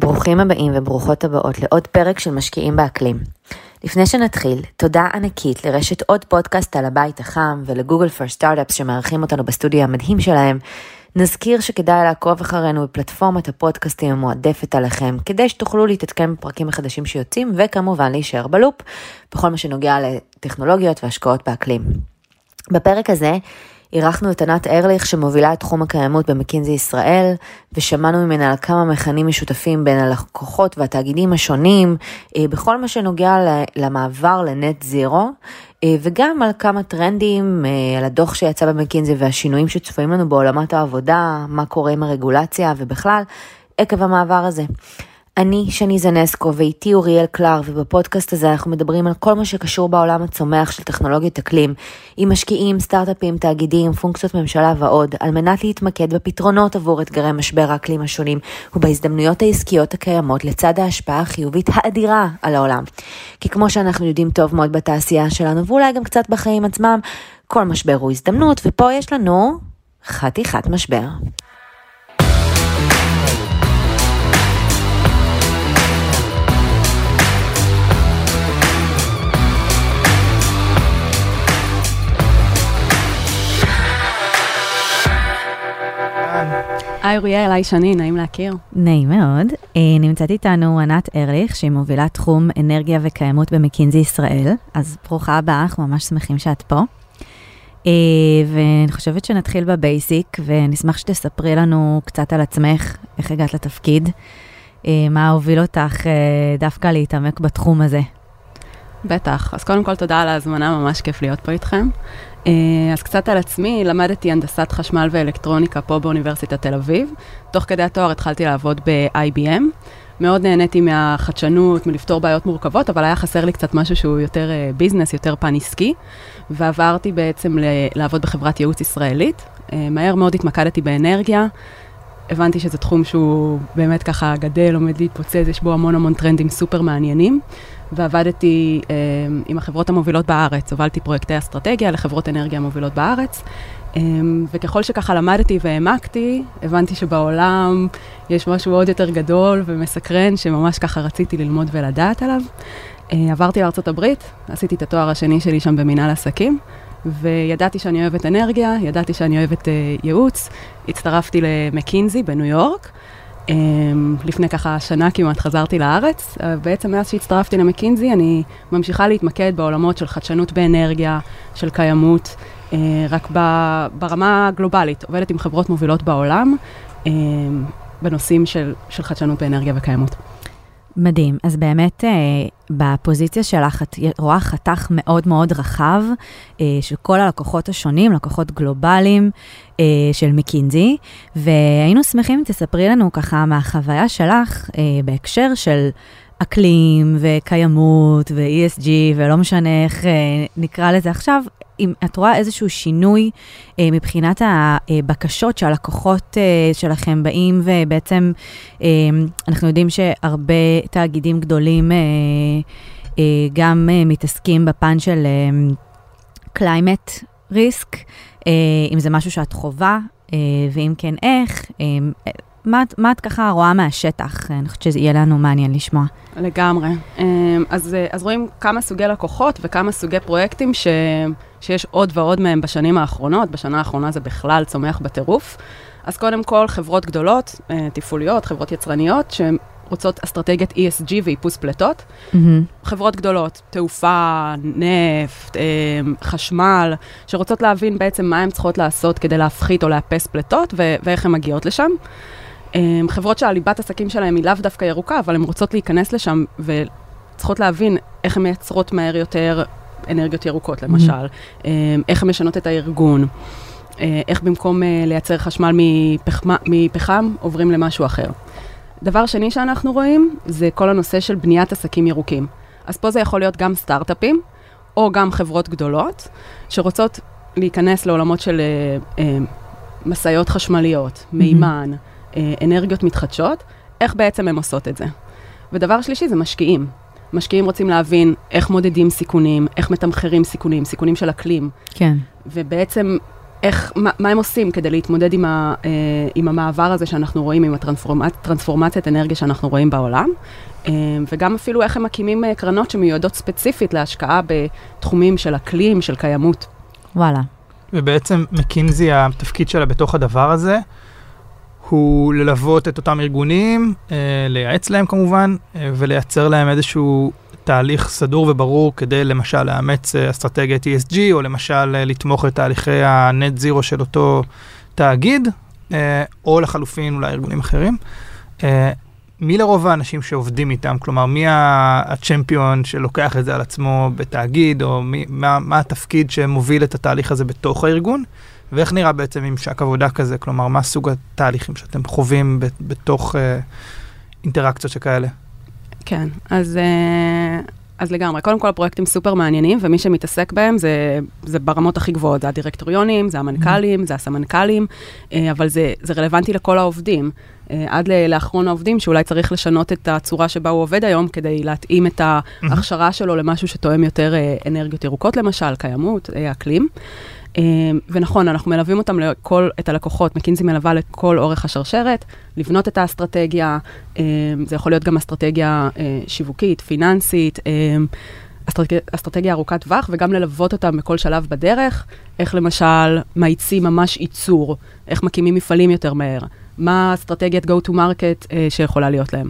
ברוכים הבאים וברוכות הבאות לעוד פרק של משקיעים באקלים. לפני שנתחיל, תודה ענקית לרשת עוד פודקאסט על הבית החם ולגוגל פור סטארט-אפס שמארחים אותנו בסטודיו המדהים שלהם. נזכיר שכדאי לעקוב אחרינו בפלטפורמת הפודקאסטים המועדפת עליכם, כדי שתוכלו להתעדכן בפרקים החדשים שיוצאים וכמובן להישאר בלופ בכל מה שנוגע לטכנולוגיות והשקעות באקלים. בפרק הזה אירחנו את ענת ארליך שמובילה את תחום הקיימות במקינזי ישראל, ושמענו ממנה על כמה מכנים משותפים בין הלקוחות והתאגידים השונים, בכל מה שנוגע למעבר לנט זירו, וגם על כמה טרנדים, על הדוח שיצא במקינזי והשינויים שצפויים לנו בעולמת העבודה, מה קורה עם הרגולציה ובכלל, עקב המעבר הזה. אני שני זנסקו ואיתי אוריאל קלר, ובפודקאסט הזה אנחנו מדברים על כל מה שקשור בעולם הצומח של טכנולוגיות אקלים, עם משקיעים, סטארט-אפים, תאגידים, פונקציות ממשלה ועוד, על מנת להתמקד בפתרונות עבור אתגרי משבר האקלים השונים ובהזדמנויות העסקיות הקיימות לצד ההשפעה החיובית האדירה על העולם. כי כמו שאנחנו יודעים טוב מאוד בתעשייה שלנו ואולי גם קצת בחיים עצמם, כל משבר הוא הזדמנות, ופה יש לנו חתיכת משבר. היי אוריה, אליי שני, נעים להכיר. נעים מאוד. נמצאת איתנו ענת ארליך, שהיא מובילה תחום אנרגיה וקיימות במקינזי ישראל, אז ברוכה הבאה, אנחנו ממש שמחים שאת פה. ואני חושבת שנתחיל בבייסיק, ונשמח שתספרי לנו קצת על עצמך, איך הגעת לתפקיד, מה הוביל אותך דווקא להתעמק בתחום הזה. בטח, אז קודם כל תודה על ההזמנה, ממש כיף להיות פה איתכם. אז קצת על עצמי, למדתי הנדסת חשמל ואלקטרוניקה פה באוניברסיטת תל אביב. תוך כדי התואר התחלתי לעבוד ב-IBM. מאוד נהניתי מהחדשנות, מלפתור בעיות מורכבות, אבל היה חסר לי קצת משהו שהוא יותר ביזנס, יותר פן עסקי, ועברתי בעצם לעבוד בחברת ייעוץ ישראלית. מהר מאוד התמקדתי באנרגיה, הבנתי שזה תחום שהוא באמת ככה גדל, עומד להתפוצץ, יש בו המון המון טרנדים סופר מעניינים, ועבדתי עם החברות המובילות בארץ, הובלתי פרויקטי אסטרטגיה לחברות אנרגיה המובילות בארץ, וככל שככה למדתי והעמקתי, הבנתי שבעולם יש משהו עוד יותר גדול ומסקרן, שממש ככה רציתי ללמוד ולדעת עליו. עברתי לארצות הברית, עשיתי את התואר השני שלי שם במנהל עסקים, וידעתי שאני אוהבת אנרגיה, ידעתי שאני אוהבת ייעוץ, הצטרפתי למקינזי בניו יורק, לפני ככה שנה כמעט חזרתי לארץ, בעצם מאז שהצטרפתי למקינזי אני ממשיכה להתמקד בעולמות של חדשנות באנרגיה, של קיימות, רק ברמה הגלובלית, עובדת עם חברות מובילות בעולם, בנושאים של חדשנות באנרגיה וקיימות. מדהים, אז באמת בפוזיציה שלך את רואה חתך מאוד מאוד רחב של כל הלקוחות השונים, לקוחות גלובליים של מקינזי, והיינו שמחים תספרי לנו ככה מהחוויה שלך בהקשר של אקלים וקיימות ו-ESG ולא משנה איך נקרא לזה עכשיו, אם את רואה איזשהו שינוי מבחינת הבקשות שהלקוחות שלכם באים, ובעצם אנחנו יודעים שהרבה תאגידים גדולים גם מתעסקים בפן של climate risk, אם זה משהו שאת חובה, ואם כן איך, מה את ככה רואה מהשטח? אני חושבת שזה יהיה לנו מעניין לשמוע. לגמרי. אז רואים כמה סוגי לקוחות וכמה סוגי פרויקטים שיש עוד ועוד מהם בשנים האחרונות. בשנה האחרונה זה בכלל צומח בטירוף. אז קודם כל חברות גדולות, תפעוליות, חברות יצרניות, שהן רוצות אסטרטגיית ESG ואיפוס פלטות. חברות גדולות, תעופה, נפט, חשמל, שרוצות להבין בעצם מה הן צריכות לעשות כדי להפחית או לאפס פלטות ואיך הן מגיעות לשם. חברות שהליבת עסקים שלהם היא לאו דווקא ירוקה, אבל הן רוצות להיכנס לשם וצריכות להבין איך הן מייצרות מהר יותר אנרגיות ירוקות, למשל. איך הן משנות את הארגון. איך במקום לייצר חשמל מפחם, עוברים למשהו אחר. דבר שני שאנחנו רואים, זה כל הנושא של בניית עסקים ירוקים. אז פה זה יכול להיות גם סטארט-אפים, או גם חברות גדולות, שרוצות להיכנס לעולמות של מסעיות חשמליות, מימן, אנרגיות מתחדשות, איך בעצם הן עושות את זה. ודבר שלישי זה משקיעים. משקיעים רוצים להבין איך מודדים סיכונים, איך מתמחרים סיכונים, סיכונים של אקלים. כן. ובעצם מה הם עושים כדי להתמודד עם המעבר הזה שאנחנו רואים, עם הטרנספורמציית אנרגיה שאנחנו רואים בעולם, וגם אפילו איך הם מקימים קרנות שמיועדות ספציפית להשקעה בתחומים של אקלים, של קיימות. וואלה. ובעצם מקינזי, התפקיד שלה בתוך הדבר הזה, הוא ללוות את אותם ארגונים, לייעץ להם כמובן, ולייצר להם איזשהו תהליך סדור וברור כדי למשל לאמץ אסטרטגיית ESG, או למשל לתמוך את תהליכי הנט זירו של אותו תאגיד, או לחלופין אולי ארגונים אחרים. מי לרוב האנשים שעובדים איתם? כלומר, מי הצ'מפיון שלוקח את זה על עצמו בתאגיד, או מה התפקיד שמוביל את התהליך הזה בתוך הארגון? ואיך נראה בעצם ממשק עבודה כזה? כלומר, מה סוג התהליכים שאתם חווים בתוך אינטראקציות שכאלה? כן, אז לגמרי. קודם כל, הפרויקטים סופר מעניינים, ומי שמתעסק בהם זה ברמות הכי גבוהות. זה הדירקטוריונים, זה המנכ"לים, זה הסמנכ"לים, אבל זה רלוונטי לכל העובדים. עד לאחרון העובדים, שאולי צריך לשנות את הצורה שבה הוא עובד היום, כדי להתאים את ההכשרה שלו למשהו שתואם יותר אנרגיות ירוקות, למשל, קיימות, אקלים. ונכון, אנחנו מלווים אותם את הלקוחות, מקינזי מלווה לכל אורך השרשרת, לבנות את האסטרטגיה, זה יכול להיות גם אסטרטגיה שיווקית, פיננסית, אסטרטגיה ארוכת טווח, וגם ללוות אותם בכל שלב בדרך, איך למשל מאיצים ממש ייצור, איך מקימים מפעלים יותר מהר, מה אסטרטגיית go to market שיכולה להיות להם.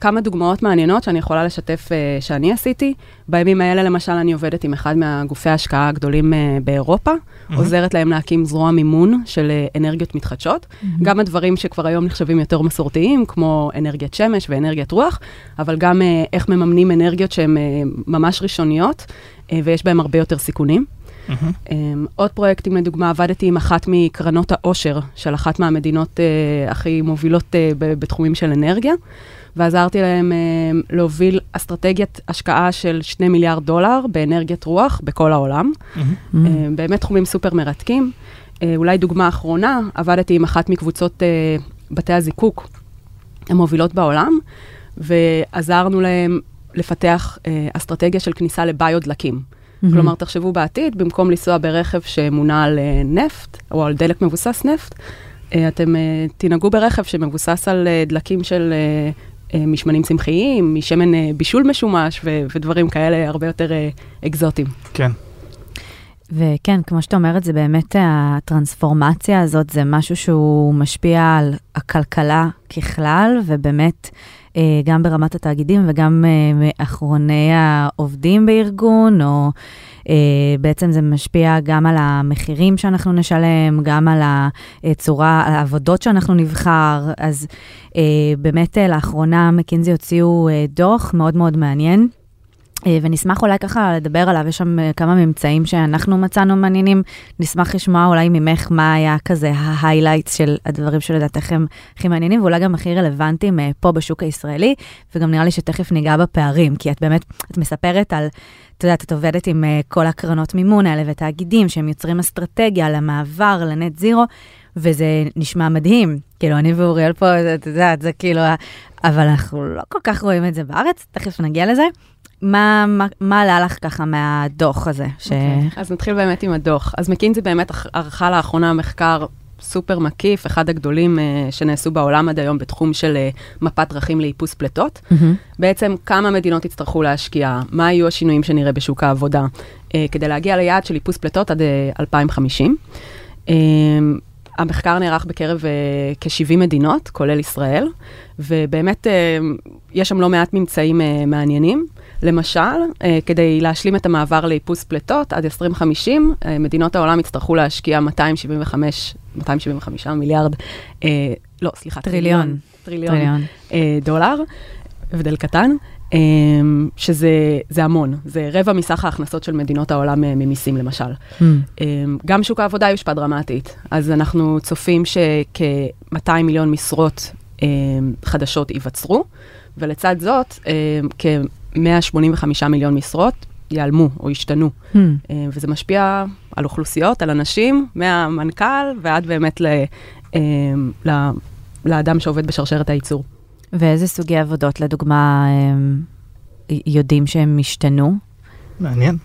כמה דוגמאות מעניינות שאני יכולה לשתף שאני עשיתי. בימים האלה, למשל, אני עובדת עם אחד מהגופי ההשקעה הגדולים באירופה, עוזרת להם להקים זרוע מימון של אנרגיות מתחדשות. גם הדברים שכבר היום נחשבים יותר מסורתיים, כמו אנרגיית שמש ואנרגיית רוח, אבל גם איך מממנים אנרגיות שהן ממש ראשוניות, ויש בהן הרבה יותר סיכונים. עוד פרויקטים, לדוגמה, עבדתי עם אחת מקרנות העושר של אחת מהמדינות הכי מובילות בתחומים של אנרגיה, ועזרתי להם להוביל אסטרטגיית השקעה של $2 מיליארד באנרגיית רוח בכל העולם. באמת תחומים סופר מרתקים. אולי דוגמה אחרונה, עבדתי עם אחת מקבוצות בתי הזיקוק המובילות בעולם, ועזרנו להם לפתח אסטרטגיה של כניסה לביודלקים. כלומר, תחשבו בעתיד, במקום לנסוע ברכב שמונע על נפט, או על דלק מבוסס נפט, אתם תנהגו ברכב שמבוסס על דלקים של משמנים צמחיים, משמן בישול משומש, ודברים כאלה הרבה יותר אקזוטיים. כן. וכן, כמו שאתה אומרת, זה באמת הטרנספורמציה הזאת, זה משהו שהוא משפיע על הכלכלה ככלל, ובאמת גם ברמת התאגידים וגם מאחרוני העובדים בארגון, או בעצם זה משפיע גם על המחירים שאנחנו נשלם, גם על הצורה, על העבודות שאנחנו נבחר. אז באמת לאחרונה מקינזי הוציאו דוח מאוד מאוד מעניין, ונשמח אולי ככה לדבר עליו, יש שם כמה ממצאים שאנחנו מצאנו מעניינים, נשמח לשמוע אולי ממך מה היה כזה ההיילייטס של הדברים שלדעתך הם הכי מעניינים, ואולי גם הכי רלוונטיים פה בשוק הישראלי, וגם נראה לי שתכף ניגע בפערים, כי את באמת, את מספרת על, אתה יודעת, את עובדת עם כל הקרנות מימון האלה ותאגידים, שהם יוצרים אסטרטגיה למעבר, לנט זירו, וזה נשמע מדהים, כאילו אני ואוריאל פה, את יודעת, זה כאילו, אבל אנחנו לא כל כך רואים את זה בארץ, תכף נגיע לזה. מה עלה לך ככה מהדוח הזה? אז נתחיל באמת עם הדוח. אז מקינזי באמת ערכה לאחרונה מחקר סופר מקיף, אחד הגדולים שנעשו בעולם עד היום בתחום של מפת דרכים לאיפוס פלטות. בעצם כמה מדינות יצטרכו להשקיע, מה היו השינויים שנראה בשוק העבודה, כדי להגיע ליעד של איפוס פלטות עד 2050. המחקר נערך בקרב כ-70 מדינות, כולל ישראל, ובאמת יש שם לא מעט ממצאים מעניינים. למשל, כדי להשלים את המעבר לאיפוס פלטות, עד 2050, מדינות העולם יצטרכו להשקיע 275 טריליון דולר, הבדל קטן, שזה המון, זה רבע מסך ההכנסות של מדינות העולם ממיסים למשל. גם שוק העבודה יושפע דרמטית, אז אנחנו צופים שכ-200 מיליון משרות חדשות ייווצרו, ולצד זאת, כ-185 מיליון משרות ייעלמו או ישתנו. וזה משפיע על אוכלוסיות, על אנשים, מהמנכ"ל ועד באמת לאדם שעובד בשרשרת הייצור. ואיזה סוגי עבודות, לדוגמה, יודעים שהם ישתנו? מעניין.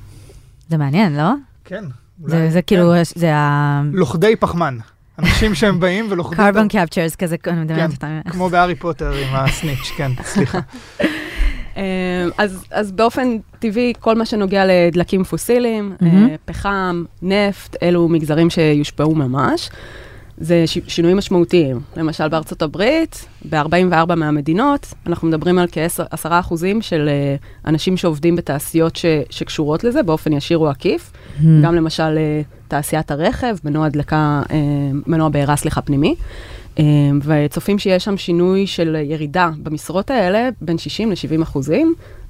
זה מעניין, לא? כן. זה כאילו, זה ה... לוכדי פחמן. אנשים שהם באים ולוכדים... Carbon captures, כזה, אני מדמיינת אותם. כמו בהארי פוטר עם הסניץ', כן, סליחה. אז באופן טבעי, כל מה שנוגע לדלקים פוסיליים, פחם, נפט, אלו מגזרים שיושפעו ממש. זה שינויים משמעותיים. למשל, בארצות הברית, ב-44 מהמדינות, אנחנו מדברים על כ-10% של אנשים שעובדים בתעשיות שקשורות לזה, באופן ישיר או עקיף. גם למשל, תעשיית הרכב, מנוע בעירה, פנימי. וצופים שיש שם שינוי של ירידה במשרות האלה, בין 60-70%.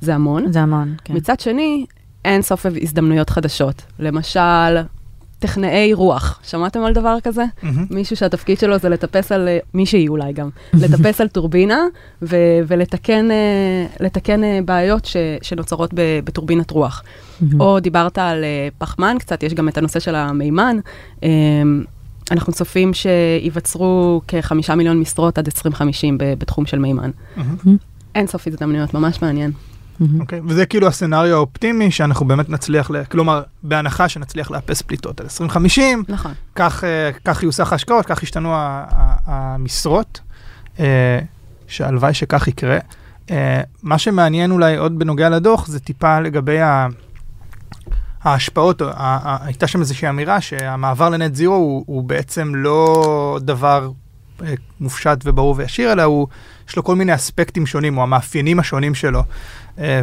זה המון. זה המון, כן. מצד שני, אין סוף הזדמנויות חדשות. למשל... טכנאי רוח. שמעתם על דבר כזה? מישהו שהתפקיד שלו זה לטפס על, מישהי אולי גם, לטפס על טורבינה ולתקן בעיות שנוצרות בטורבינת רוח. או דיברת על פחמן, קצת יש גם את הנושא של המימן. אנחנו צופים שיווצרו כ5 מיליון משרות עד 2050 בתחום של מימן. אין סוף הזדמנויות, ממש מעניין. אוקיי, וזה כאילו הסנריו האופטימי שאנחנו באמת נצליח, כלומר, בהנחה שנצליח לאפס פליטות על 2050, כך יוסח ההשקעות, כך ישתנו המשרות, שהלוואי שכך יקרה. מה שמעניין אולי עוד בנוגע לדוח, זה טיפה לגבי ההשפעות, הייתה שם איזושהי אמירה שהמעבר לנט זירו הוא בעצם לא דבר מופשט וברור וישיר, אלא יש לו כל מיני אספקטים שונים, או המאפיינים השונים שלו.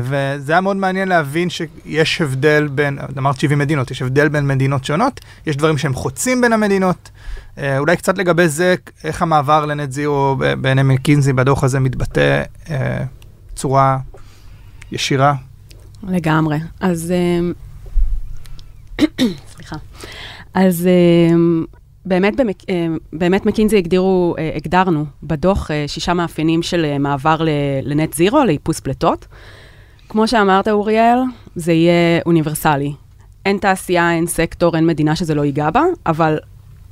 וזה היה מאוד מעניין להבין שיש הבדל בין, אמרת 70 מדינות, יש הבדל בין מדינות שונות, יש דברים שהם חוצים בין המדינות. אולי קצת לגבי זה, איך המעבר לנט זירו בעיני מקינזי בדוח הזה מתבטא צורה ישירה? לגמרי. אז... סליחה. אז... באמת מקינזי הגדרנו בדוח 6 מאפיינים של מעבר לנט זירו, לאיפוס פלטות. כמו שאמרת, אוריאל, זה יהיה אוניברסלי. אין תעשייה, אין סקטור, אין מדינה שזה לא ייגע בה, אבל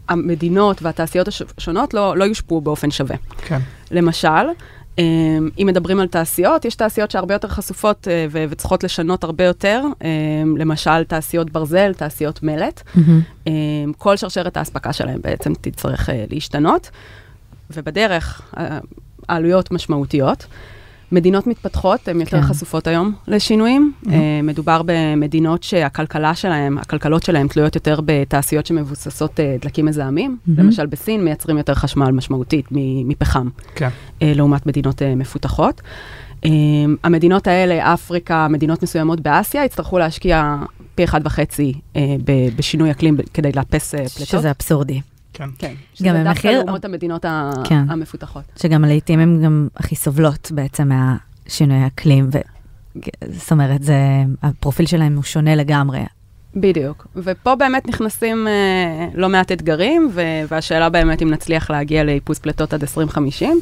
המדינות והתעשיות השונות לא יושפעו באופן שווה. כן. למשל, אם מדברים על תעשיות, יש תעשיות שהרבה יותר חשופות וצריכות לשנות הרבה יותר, למשל תעשיות ברזל, תעשיות מלט, כל שרשרת ההספקה שלהם בעצם תצטרך להשתנות, ובדרך העלויות משמעותיות. מדינות מתפתחות, הן יותר חשופות היום לשינויים, מדובר במדינות שהכלכלות שלהם תלויות יותר בתעשיות שמבוססות דלקים מזהמים, למשל בסין מייצרים יותר חשמל משמעותית מפחם, לעומת מדינות מפותחות. המדינות האלה, אפריקה, מדינות מסוימות באסיה, יצטרכו להשקיע פי 1.5 בשינוי אקלים כדי לאפס פליטות. שזה אבסורדי. כן. כן. שזה גם דווקא לעומת המדינות המפותחות. שגם לעתים הן גם הכי סובלות בעצם מהשינוי האקלים, זאת אומרת, הפרופיל שלהם הוא שונה לגמרי. בדיוק. ופה באמת נכנסים לא מעט אתגרים, והשאלה באמת אם נצליח להגיע לאיפוס פלטות עד 2050,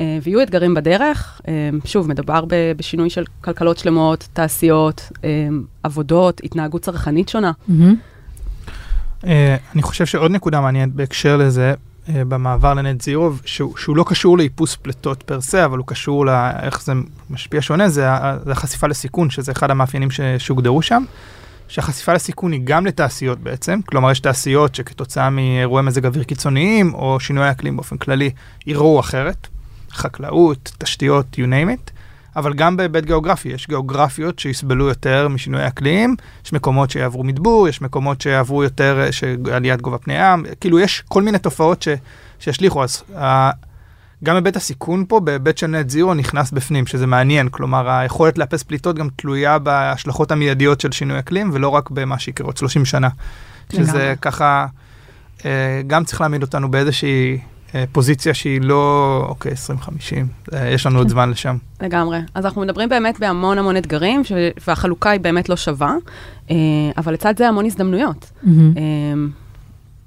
ויהיו אתגרים בדרך. שוב, מדובר בשינוי של כלכלות שלמות, תעשיות, עבודות, התנהגות צרכנית שונה. אני חושב שעוד נקודה מעניינת בהקשר לזה, במעבר לנט זירו, שהוא לא קשור לאיפוס פלטות פרסה, אבל הוא קשור לאיך זה משפיע שונה, זה החשיפה לסיכון, שזה אחד המאפיינים שהוגדרו שם, שהחשיפה לסיכון היא גם לתעשיות בעצם, כלומר יש תעשיות שכתוצאה מאירועי מזג אוויר קיצוניים, או שינוי אקלים באופן כללי, אירוע אחרת, חקלאות, תשתיות, you name it, אבל גם בהיבט גיאוגרפי, יש גיאוגרפיות שיסבלו יותר משינוי אקלים, יש מקומות שיעברו מדבור, יש מקומות שיעברו יותר עליית גובה פני ים, כאילו יש כל מיני תופעות שישליחו, אז גם היבט הסיכון פה, בהיבט של נט זירו נכנס בפנים, שזה מעניין, כלומר היכולת לאפס פליטות גם תלויה בהשלכות המיידיות של שינוי אקלים, ולא רק במה שיקרה עוד 30 שנה, שזה ככה, גם צריך להעמיד אותנו באיזושהי... פוזיציה שהיא לא, אוקיי, 2050, יש לנו עוד זמן לשם. לגמרי. אז אנחנו מדברים באמת בהמון המון אתגרים, והחלוקה היא באמת לא שווה, אבל לצד זה המון הזדמנויות.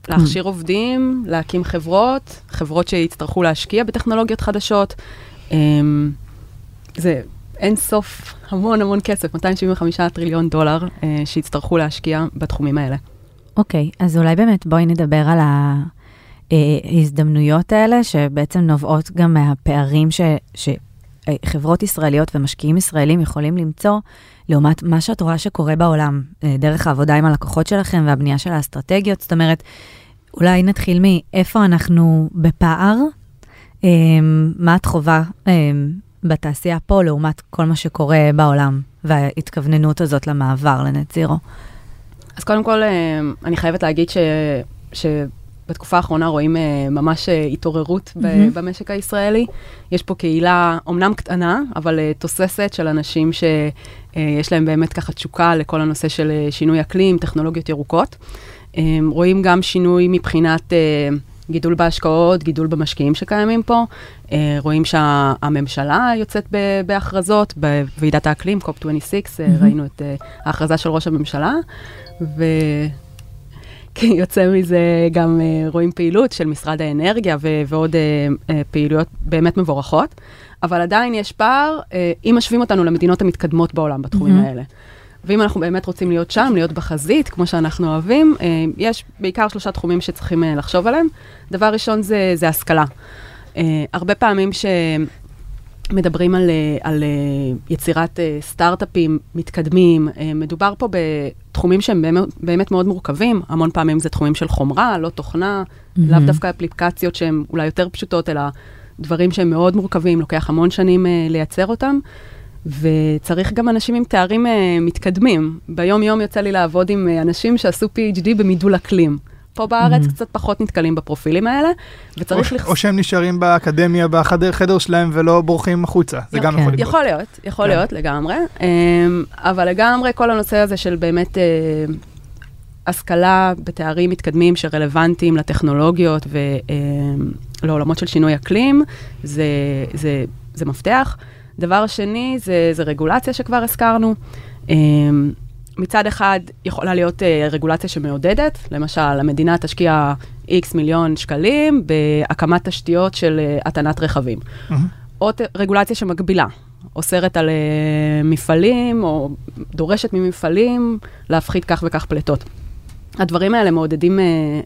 להכשיר עובדים, להקים חברות, חברות שיצטרכו להשקיע בטכנולוגיות חדשות. זה אין סוף המון המון כסף, 275 טריליון דולר שיצטרכו להשקיע בתחומים האלה. אוקיי, אז אולי באמת בואי נדבר על ההזדמנויות האלה, שבעצם נובעות גם מהפערים חברות ישראליות ומשקיעים ישראלים יכולים למצוא, לעומת מה שאת רואה שקורה בעולם, דרך העבודה עם הלקוחות שלכם והבנייה של האסטרטגיות? זאת אומרת, אולי נתחיל מאיפה אנחנו בפער, מה את חובה בתעשייה פה, לעומת כל מה שקורה בעולם, וההתכווננות הזאת למעבר לנט זירו? אז קודם כל, אני חייבת להגיד שבתקופה האחרונה רואים ממש התעוררות במשק הישראלי. יש פה קהילה, אומנם קטנה, אבל תוססת של אנשים שיש להם באמת ככה תשוקה לכל הנושא של שינוי אקלים, טכנולוגיות ירוקות. רואים גם שינוי מבחינת גידול בהשקעות, גידול במשקיעים שקיימים פה. רואים שהממשלה יוצאת בהכרזות, בוועידת האקלים, COP26, ראינו את ההכרזה של ראש הממשלה, ויוצא מזה גם רואים פעילות של משרד האנרגיה ועוד פעילויות באמת מבורכות, אבל עדיין יש פער, אם משווים אותנו למדינות המתקדמות בעולם בתחומים האלה. ואם אנחנו באמת רוצים להיות שם, להיות בחזית, כמו שאנחנו אוהבים, יש בעיקר שלושה תחומים שצריכים לחשוב עליהם. דבר ראשון זה השכלה. הרבה פעמים שמדברים על יצירת סטארט-אפים מתקדמים, מדובר פה בתחומים שהם באמת מאוד מורכבים. המון פעמים זה תחומים של חומרה, לא תוכנה, לאו דווקא אפליקציות שהן אולי יותר פשוטות, אלא דברים שהם מאוד מורכבים, לוקח המון שנים לייצר אותם. וצריך גם אנשים עם תארים מתקדמים. ביום-יום יוצא לי לעבוד עם אנשים שעשו PhD במידול אקלים. פה בארץ קצת פחות נתקלים בפרופילים האלה, וצריך או שהם נשארים באקדמיה, בחדר שלהם, ולא בורחים החוצה. זה גם יכול להיות. יכול להיות לגמרי. אבל לגמרי כל הנושא הזה של באמת השכלה בתארים מתקדמים שרלוונטיים לטכנולוגיות ולעולמות של שינוי אקלים, זה מפתח. דבר שני, זה רגולציה שכבר הזכרנו. מצד אחד, יכולה להיות רגולציה שמעודדת. למשל, המדינה תשקיע X מיליון שקלים בהקמת תשתיות של התנת רכבים. או רגולציה שמגבילה, אוסרת על מפעלים, או דורשת ממפעלים להפחית כך וכך פלטות. הדברים האלה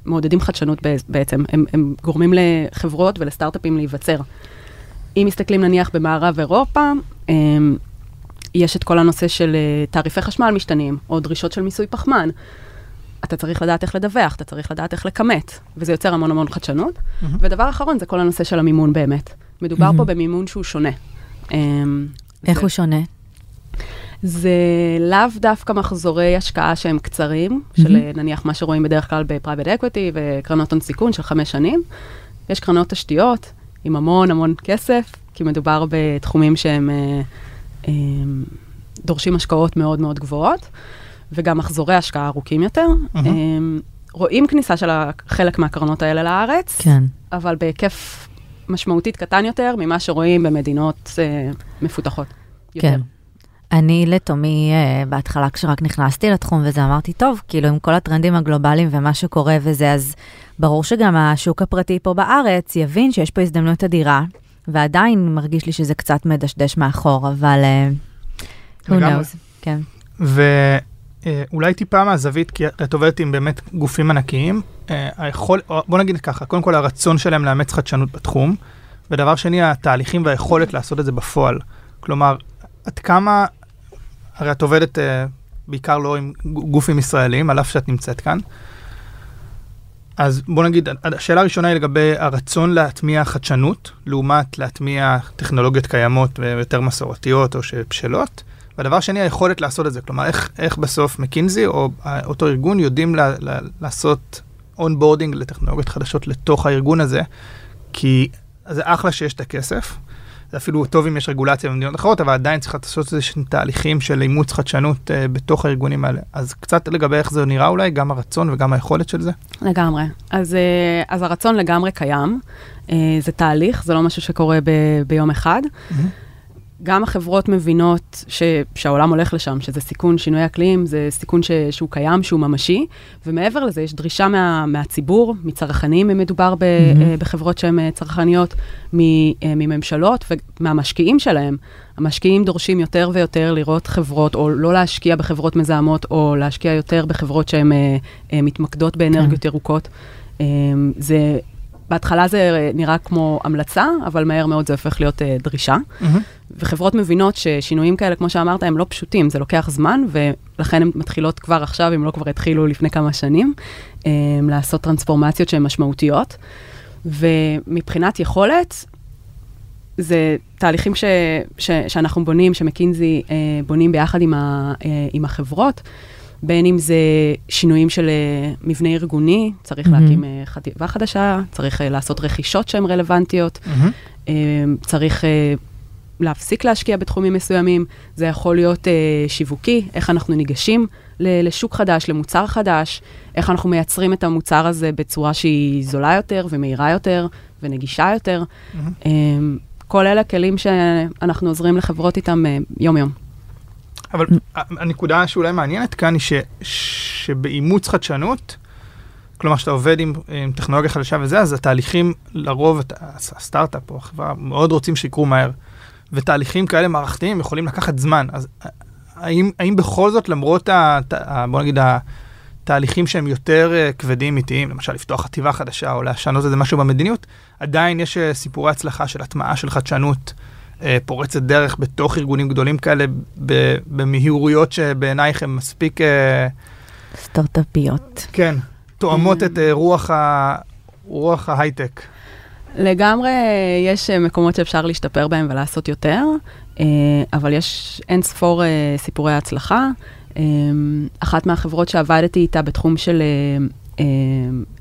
מעודדים חדשנות בעצם. הם גורמים לחברות ולסטארט-אפים להיווצר. אם מסתכלים נניח במערב אירופה, יש את כל הנושא של תעריפי חשמל משתנים, או דרישות של מיסוי פחמן. אתה צריך לדעת איך לדווח, אתה צריך לדעת איך לקמת, וזה יוצר המון המון חדשנות. ודבר אחרון זה כל הנושא של המימון באמת. מדובר פה במימון שהוא שונה. איך הוא שונה? זה לאו דווקא מחזורי השקעה שהם קצרים, של נניח מה שרואים בדרך כלל בפרייבט אקוויטי וקרנות הון סיכון של 5 שנים. יש קרנות תשתיות, עם המון המון כסף, כי מדובר בתחומים שהם דורשים השקעות מאוד מאוד גבוהות, וגם מחזורי השקעה ארוכים יותר. רואים כניסה של חלק מהקרנות האלה לארץ, כן. אבל בהיקף משמעותית קטן יותר, ממה שרואים במדינות מפותחות יותר. כן. אני לתומי בהתחלה כשרק נכנסתי לתחום וזה אמרתי, טוב, כאילו עם כל הטרנדים הגלובליים ומה שקורה וזה, אז ברור שגם השוק הפרטי פה בארץ יבין שיש פה הזדמנות אדירה, ועדיין מרגיש לי שזה קצת מדשדש מאחור, אבל who knows, כן. ואולי טיפה מהזווית, כי את עובדת עם באמת גופים ענקיים, בוא נגיד ככה, קודם כל הרצון שלהם לאמץ חדשנות בתחום, ודבר שני, התהליכים והיכולת לעשות את זה בפועל. כלומר, עד כמה, הרי את עובדת בעיקר לא עם גופים ישראלים, על אף שאת נמצאת כאן, אז בוא נגיד, השאלה הראשונה היא לגבי הרצון להטמיע חדשנות, לעומת להטמיע טכנולוגיות קיימות ויותר מסורתיות או שבשלות, והדבר שני, היכולת לעשות את זה, כלומר, איך בסוף מקינזי או אותו ארגון יודעים לעשות אונבורדינג לטכנולוגיות חדשות לתוך הארגון הזה, כי זה אחלה שיש את הכסף, זה אפילו טוב אם יש רגולציה במדינות אחרות, אבל עדיין צריך לעשות איזה שהם תהליכים של אימוץ חדשנות בתוך הארגונים האלה. אז קצת לגבי איך זה נראה אולי, גם הרצון וגם היכולת של זה? לגמרי. אז הרצון לגמרי קיים. זה תהליך, זה לא משהו שקורה ביום אחד. גם החברות מבינות שהעולם הולך לשם, שזה סיכון, שינוי אקלים, זה סיכון שהוא קיים, שהוא ממשי, ומעבר לזה יש דרישה מהציבור, מצרכנים, אם מדובר בחברות שהן צרכניות, מממשלות ומהמשקיעים שלהם. המשקיעים דורשים יותר ויותר לראות חברות, או לא להשקיע בחברות מזהמות, או להשקיע יותר בחברות שהן מתמקדות באנרגיות ירוקות. זה בהתחלה זה נראה כמו המלצה, אבל מהר מאוד זה הופך להיות דרישה. וחברות מבינות ששינויים כאלה, כמו שאמרת, הם לא פשוטים, זה לוקח זמן, ולכן הן מתחילות כבר עכשיו, אם לא כבר התחילו לפני כמה שנים, לעשות טרנספורמציות שהן משמעותיות. ומבחינת יכולת, זה תהליכים שאנחנו בונים, שמקינזי בונים ביחד עם החברות, בין אם זה שינויים של מבנה ארגוני, צריך להקים חטיבה חדשה, צריך לעשות רכישות שהן רלוונטיות, צריך להפסיק להשקיע בתחומים מסוימים, זה יכול להיות שיווקי, איך אנחנו ניגשים לשוק חדש, למוצר חדש, איך אנחנו מייצרים את המוצר הזה בצורה שהיא זולה יותר ומהירה יותר ונגישה יותר. כל אלה כלים שאנחנו עוזרים לחברות איתם יום-יום. אבל הנקודה שאולי מעניינת כאן היא שבאימוץ חדשנות, כלומר שאתה עובד עם טכנולוגיה חדשה וזה, אז התהליכים לרוב, הסטארט-אפ או החברה, מאוד רוצים שיקרו מהר. ותהליכים כאלה מערכתיים יכולים לקחת זמן. אז האם בכל זאת, למרות, בוא נגיד, התהליכים שהם יותר כבדים איטיים, למשל לפתוח חטיבה חדשה או לשנות איזה משהו במדיניות, עדיין יש סיפורי הצלחה של הטמעה של חדשנות, פורצת דרך בתוך ארגונים גדולים כאלה, במהירויות שבעינייך הם מספיק... סטארט-אפיות. כן, תואמות את רוח ההייטק. לגמרי יש מקומות שאפשר להשתפר בהם ולעשות יותר, אבל יש אין ספור סיפורי הצלחה. אחת מהחברות שעבדתי איתה בתחום של...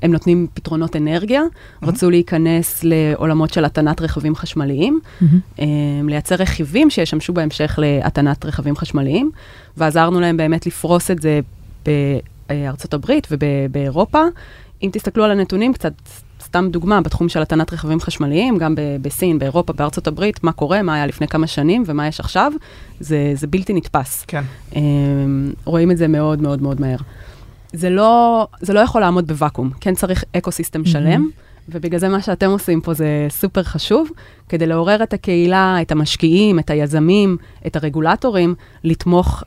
הם נותנים פתרונות אנרגיה, רצו להיכנס לעולמות של התנת רכבים חשמליים, לייצר רכיבים שישמשו בהמשך להתנת רכבים חשמליים, ועזרנו להם באמת לפרוס את זה בארצות הברית ובאירופה. אם תסתכלו על הנתונים, קצת סתם דוגמה, בתחום של התנת רכבים חשמליים, גם בסין, באירופה, בארצות הברית, מה קורה, מה היה לפני כמה שנים ומה יש עכשיו, זה בלתי נתפס. רואים את זה מאוד מאוד מאוד מהר. זה לא יכול לעמוד בוואקום. כן צריך אקוסיסטם שלם, ובגלל זה מה שאתם עושים פה זה סופר חשוב, כדי לעורר את הקהילה, את המשקיעים, את היזמים, את הרגולטורים, לתמוך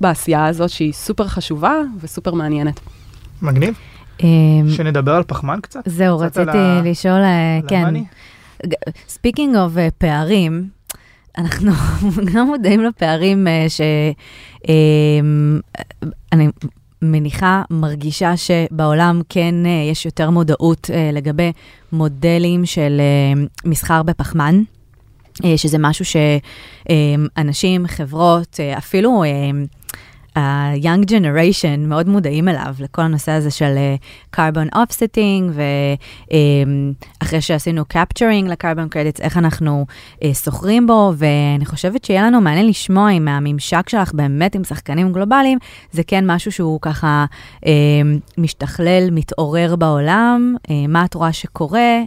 בעשייה הזאת שהיא סופר חשובה וסופר מעניינת. מגניב. שנדבר על פחמן קצת? זהו, רציתי לשאול, כן. Speaking of פערים, אנחנו גם מודעים לפערים אני מניחה, מרגישה שבעולם כן יש יותר מודעות לגבי מודלים של מסחר בפחמן, שזה משהו שאנשים, חברות, אפילו ה-young generation מאוד מודעים אליו, לכל הנושא הזה של carbon offsetting, ואחרי שעשינו capturing ל-carbon credits, איך אנחנו סוחרים בו, ואני חושבת שיהיה לנו מעניין לשמוע אם הממשק שלך באמת עם שחקנים גלובליים, זה כן משהו שהוא ככה משתכלל, מתעורר בעולם, מה את רואה שקורה,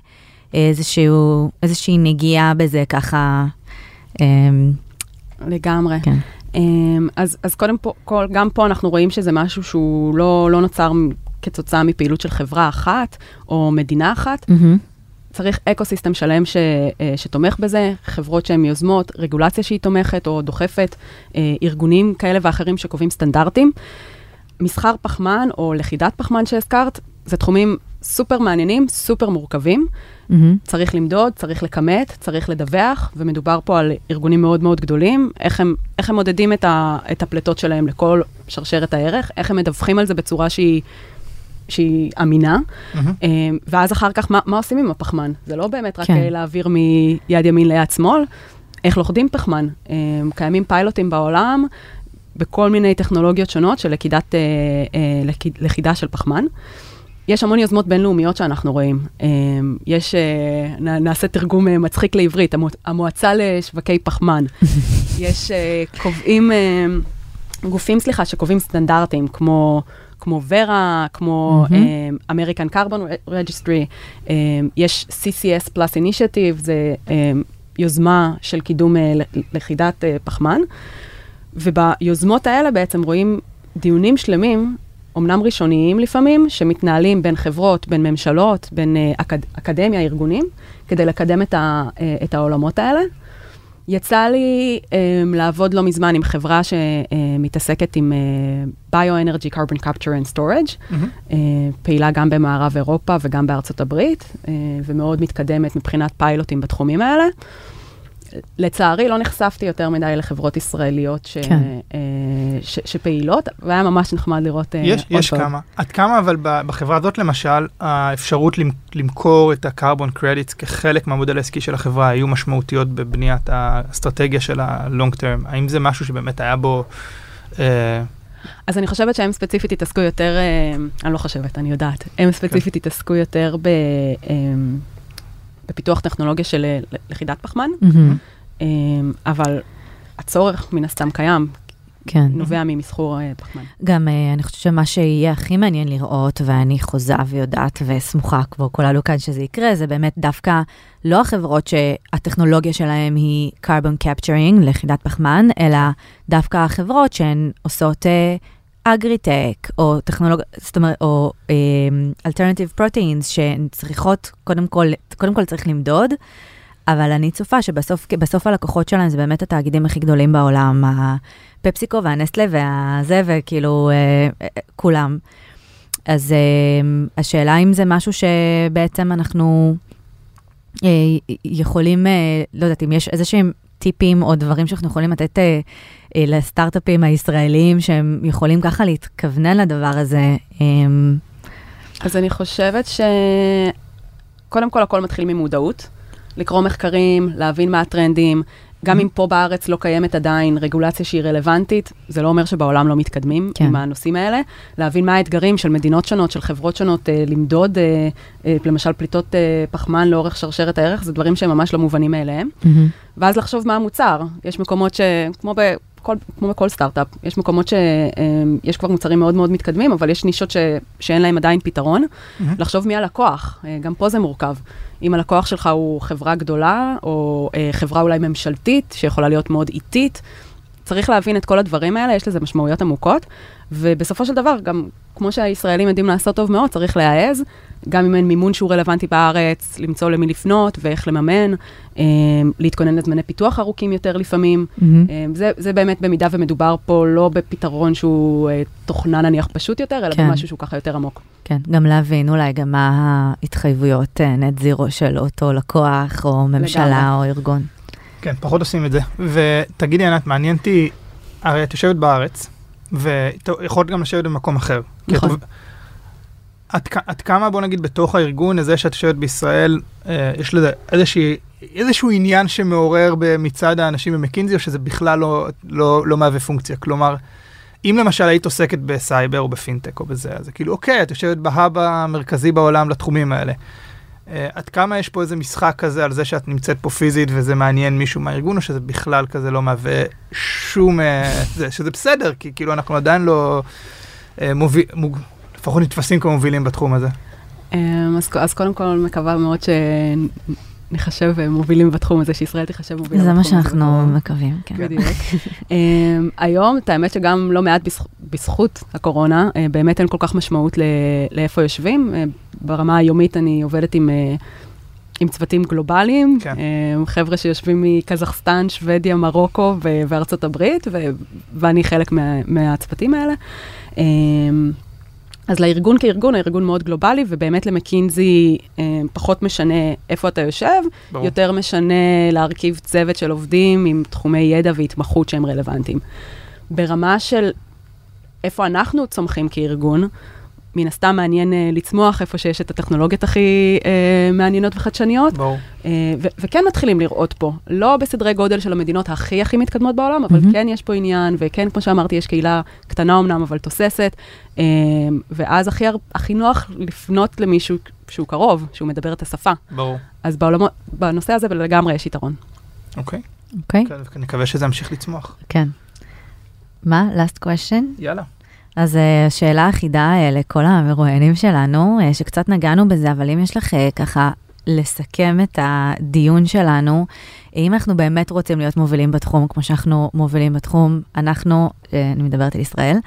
איזושהי נגיעה בזה ככה. לגמרי. כן. אז קודם כל, גם פה אנחנו רואים שזה משהו שהוא לא נוצר כתוצאה מפעילות של חברה אחת או מדינה אחת. צריך אקוסיסטם שלם שתומך בזה, חברות שהן יוזמות, רגולציה שהיא תומכת או דוחפת, ארגונים כאלה ואחרים שקובעים סטנדרטים. מסחר פחמן או לכידת פחמן שהזכרת, זה תחומים סופר מעניינים, סופר מורכבים. צריך למדוד, צריך לכמת, צריך לדווח, ומדובר פה על ארגונים מאוד מאוד גדולים, איך הם מודדים את הפלטות שלהם לכל שרשרת הערך, איך הם מדווחים על זה בצורה שהיא אמינה, ואז אחר כך, מה עושים עם הפחמן? זה לא באמת רק להעביר מיד ימין ליד שמאל, איך לוכדים פחמן? קיימים פיילוטים בעולם, בכל מיני טכנולוגיות שונות של לכידה של פחמן, יש המון יוזמות בינלאומיות שאנחנו רואים. יש, נעשה תרגום מצחיק לעברית, המועצה לשווקי פחמן. יש גופים שקובעים סטנדרטים, כמו Verra, כמו American Carbon Registry. יש CCS+ initiative, זה יוזמה של קידום לכידת פחמן. וביוזמות האלה בעצם רואים דיונים שלמים, אמנם ראשוניים לפעמים, שמתנהלים בין חברות, בין ממשלות, בין אקדמיה, ארגונים, כדי לקדם את העולמות האלה. יצא לי לעבוד לא מזמן עם חברה שמתעסקת עם bioenergy carbon capture and storage, פעילה גם במערב אירופה וגם בארצות הברית, ומאוד מתקדמת מבחינת פיילוטים בתחומים האלה. לצערי לא נחשפתי יותר מדי לחברות ישראליות שפעילות, והיה ממש נחמד לראות עוד טוב. יש כמה. עד כמה, אבל בחברה הזאת למשל, האפשרות למכור את הקרבון קרדיטס כחלק מהמודל העסקי של החברה, היו משמעותיות בבניית האסטרטגיה של הלונג טרם. האם זה משהו שבאמת היה בו... אז אני חושבת שהם ספציפית התעסקו יותר... אני לא חושבת, אני יודעת. הם ספציפית התעסקו יותר ב... בפיתוח טכנולוגיה של לכידת פחמן, אבל הצורך מן הסתם קיים, נובע ממסחור פחמן. גם אני חושבת שמה שיהיה הכי מעניין לראות, ואני חוזה ויודעת וסמוכה כמו כולנו כאן שזה יקרה, זה באמת דווקא לא החברות שהטכנולוגיה שלהן היא carbon capturing, לכידת פחמן, אלא דווקא החברות שהן עושות אגריטק, או טכנולוגיה, זאת אומרת, או alternative proteins, שהן צריכות, קודם כל צריך למדוד, אבל אני צופה שבסוף הלקוחות שלהם זה באמת התאגידים הכי גדולים בעולם, הפפסיקו והנסטלה והזה, וכאילו כולם. אז השאלה אם זה משהו שבעצם אנחנו יכולים, לא יודעת, אם יש איזשהם טיפים או דברים שאנחנו יכולים לתת לסטארט-אפים הישראלים שהם יכולים ככה להתכוונן לדבר הזה. אז אני חושבת שקודם כל הכל מתחיל ממודעות, לקרוא מחקרים, להבין מה הטרנדים, גם אם פה בארץ לא קיימת עדיין רגולציה שהיא רלוונטית, זה לא אומר שבעולם לא מתקדמים עם הנושאים האלה, להבין מה האתגרים של מדינות שונות, של חברות שונות, למדוד, למשל פליטות פחמן לאורך שרשרת הערך, זה דברים שהם ממש לא מובנים מאליהם. ואז לחשוב מה המוצר. יש מקומות כמו בכל סטארט-אפ, יש מקומות שיש כבר מוצרים מאוד מאוד מתקדמים, אבל יש נישות שאין להם עדיין פתרון. לחשוב מי הלקוח, גם פה זה מורכב. אם הלקוח שלך הוא חברה גדולה, או חברה אולי ממשלתית, שיכולה להיות מאוד איטית, צריך להבין את כל הדברים האלה, יש לזה משמעויות עמוקות, ובסופו של דבר, גם כמו שהישראלים יודעים לעשות טוב מאוד, צריך להעז, גם אם אין מימון שהוא רלוונטי בארץ, למצוא למי לפנות ואיך לממן, להתכונן לזמני פיתוח ארוכים יותר לפעמים. זה באמת במידה ומדובר פה לא בפתרון שהוא תוכנה נניח פשוט יותר, אלא במשהו שהוא ככה יותר עמוק. כן, גם להבין אולי גם מה ההתחייבויות נט זירו של אותו לקוח או ממשלה או ארגון. כן, פחות עושים את זה. ותגידי, ענת, מעניינתי, הרי את יושבת בארץ, ויכולת גם לשבת במקום אחר. נכון. עד כמה, בוא נגיד, בתוך הארגון הזה שאת יושבת בישראל, יש לזה איזשהו עניין שמעורר מצד האנשים במקינזי, או שזה בכלל לא מהווה פונקציה? כלומר, אם למשל היית עוסקת בסייבר או בפינטק או בזה, אז כאילו, אוקיי, את יושבת בהאב המרכזי בעולם לתחומים האלה. עד כמה יש פה איזה משחק כזה על זה שאת נמצאת פה פיזית וזה מעניין מישהו מהארגון, או שזה בכלל כזה לא מהווה שום... שזה בסדר, כי כאילו אנחנו עדיין לא לפחות נתפסים כמו מובילים בתחום הזה. אז קודם כל מקווה מאוד שנחשב מובילים בתחום הזה, שישראל תחשב מובילים בתחום הזה. זה מה שאנחנו מקווים, כן. בדיוק. היום, את האמת שגם לא מעט בזכות הקורונה, באמת אין כל כך משמעות לאיפה יושבים. ברמה היומית אני עובדת עם צוותים גלובליים, חבר'ה שיושבים מקזחסטן, שוודיה, מרוקו וארצות הברית, ואני חלק מהצוותים האלה. אז לארגון כארגון, הארגון מאוד גלובלי, ובאמת למקינזי פחות משנה איפה אתה יושב, יותר משנה להרכיב צוות של עובדים עם תחומי ידע והתמחות שהם רלוונטיים. ברמה של איפה אנחנו צומחים כארגון, מן הסתם מעניין לצמוח איפה שיש את הטכנולוגיות הכי מעניינות וחדשניות. וכן מתחילים לראות פה, לא בסדרי גודל של המדינות הכי הכי מתקדמות בעולם, אבל כן יש פה עניין, וכן, כמו שאמרתי, יש קהילה קטנה אומנם, אבל תוססת, ואז הכי נוח לפנות למישהו שהוא קרוב, שהוא מדבר את השפה. ברור. אז בנושא הזה לגמרי יש יתרון. אוקיי. אוקיי. אני מקווה שזה ימשיך לצמוח. כן. מה? Last question? יאללה. אז השאלה האחידה לכל המרואיינים שלנו, שקצת נגענו בזה, אבל אם יש לך ככה לסכם את הדיון שלנו, אם אנחנו באמת רוצים להיות מובילים בתחום, כמו שאנחנו מובילים בתחום, אני מדברת על ישראל,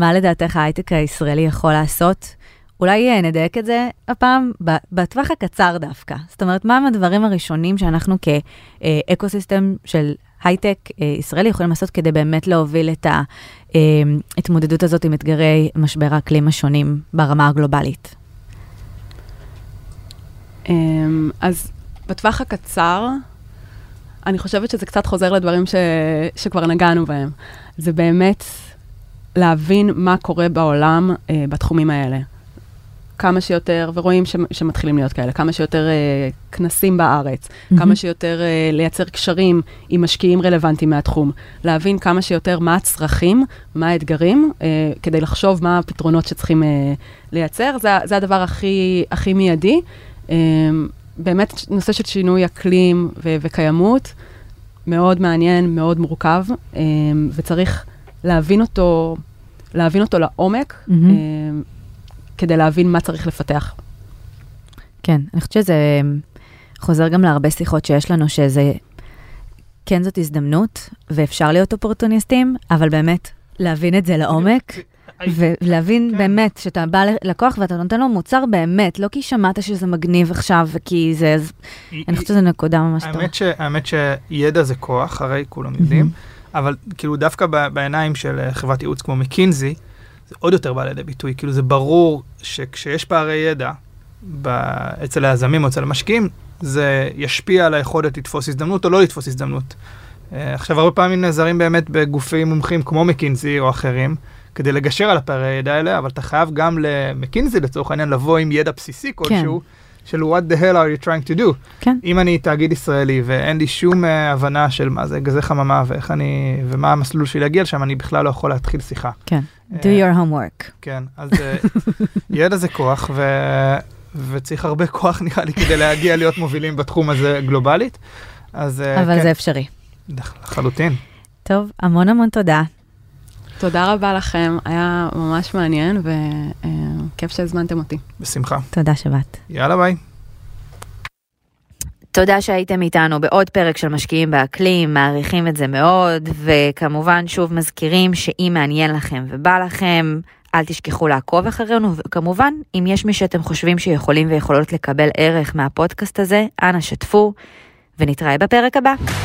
מה לדעתך ההייטק הישראלי יכול לעשות? אולי נדייק את זה הפעם בטווח הקצר דווקא. זאת אומרת, מה הדברים הראשונים שאנחנו כאקוסיסטם של הייטק ישראלי יכולים לעשות כדי באמת להוביל את ההתמודדות הזאת עם אתגרי משבר האקלים השונים ברמה הגלובלית? אז בטווח הקצר, אני חושבת שזה קצת חוזר לדברים שכבר נגענו בהם. זה באמת להבין מה קורה בעולם בתחומים האלה. כמה שיותר, ורואים שמתחילים להיות כאלה, כמה שיותר כנסים בארץ, כמה שיותר לייצר קשרים עם משקיעים רלוונטיים מהתחום, להבין כמה שיותר מה הצרכים, מה האתגרים, כדי לחשוב מה הפתרונות שצריכים לייצר. זה הדבר הכי מיידי. באמת נושא של שינוי אקלים וקיימות, מאוד מעניין, מאוד מורכב, וצריך להבין אותו לעומק, כדי להבין מה צריך לפתח. כן, אני חושבת שזה חוזר גם להרבה שיחות שיש לנו, שזה, כן, זאת הזדמנות, ואפשר להיות אופורטוניסטים, אבל באמת להבין את זה לעומק, ולהבין באמת שאתה בא לקוח ואתה נותן לו מוצר באמת, לא כי שמעת שזה מגניב עכשיו, וכי זה, אני חושבת שזה נקודה ממש טובה. האמת שידע זה כוח, הרי כולם יודעים, אבל כאילו דווקא בעיניים של חברת ייעוץ כמו מקינזי, זה עוד יותר בא לידי ביטוי, כאילו זה ברור שכשיש פערי ידע אצל היזמים או אצל המשקיעים, זה ישפיע על היכולת לתפוס הזדמנות או לא לתפוס הזדמנות. עכשיו הרבה פעמים נעזרים באמת בגופים מומחים כמו מקינזי או אחרים, כדי לגשר על הפערי ידע האלה, אבל אתה חייב גם למקינזי לצורך העניין לבוא עם ידע בסיסי כלשהו, של what the hell are you trying to do? כן. אם אני תאגיד ישראלי ואין לי שום הבנה של מה זה גזי חממה ואיך אני, ומה המסלול שלי להגיע לשם, אני בכלל לא יכול להתחיל שיחה. כן. Do your homework. כן. אז ידע זה כוח, וצריך הרבה כוח נראה לי כדי להגיע להיות מובילים בתחום הזה גלובלית. אז, אבל כן. זה אפשרי. לחלוטין. טוב, המון המון תודה. תודה רבה לכם, היה ממש מעניין, וכיף שהזמנתם אותי. בשמחה. תודה שבאת. יאללה ביי. תודה שהייתם איתנו בעוד פרק של משקיעים באקלים, מעריכים את זה מאוד, וכמובן שוב מזכירים שאם מעניין לכם ובא לכם, אל תשכחו לעקוב אחרינו, וכמובן, אם יש מי שאתם חושבים שיכולים ויכולות לקבל ערך מהפודקאסט הזה, אנא שתפו, ונתראה בפרק הבא.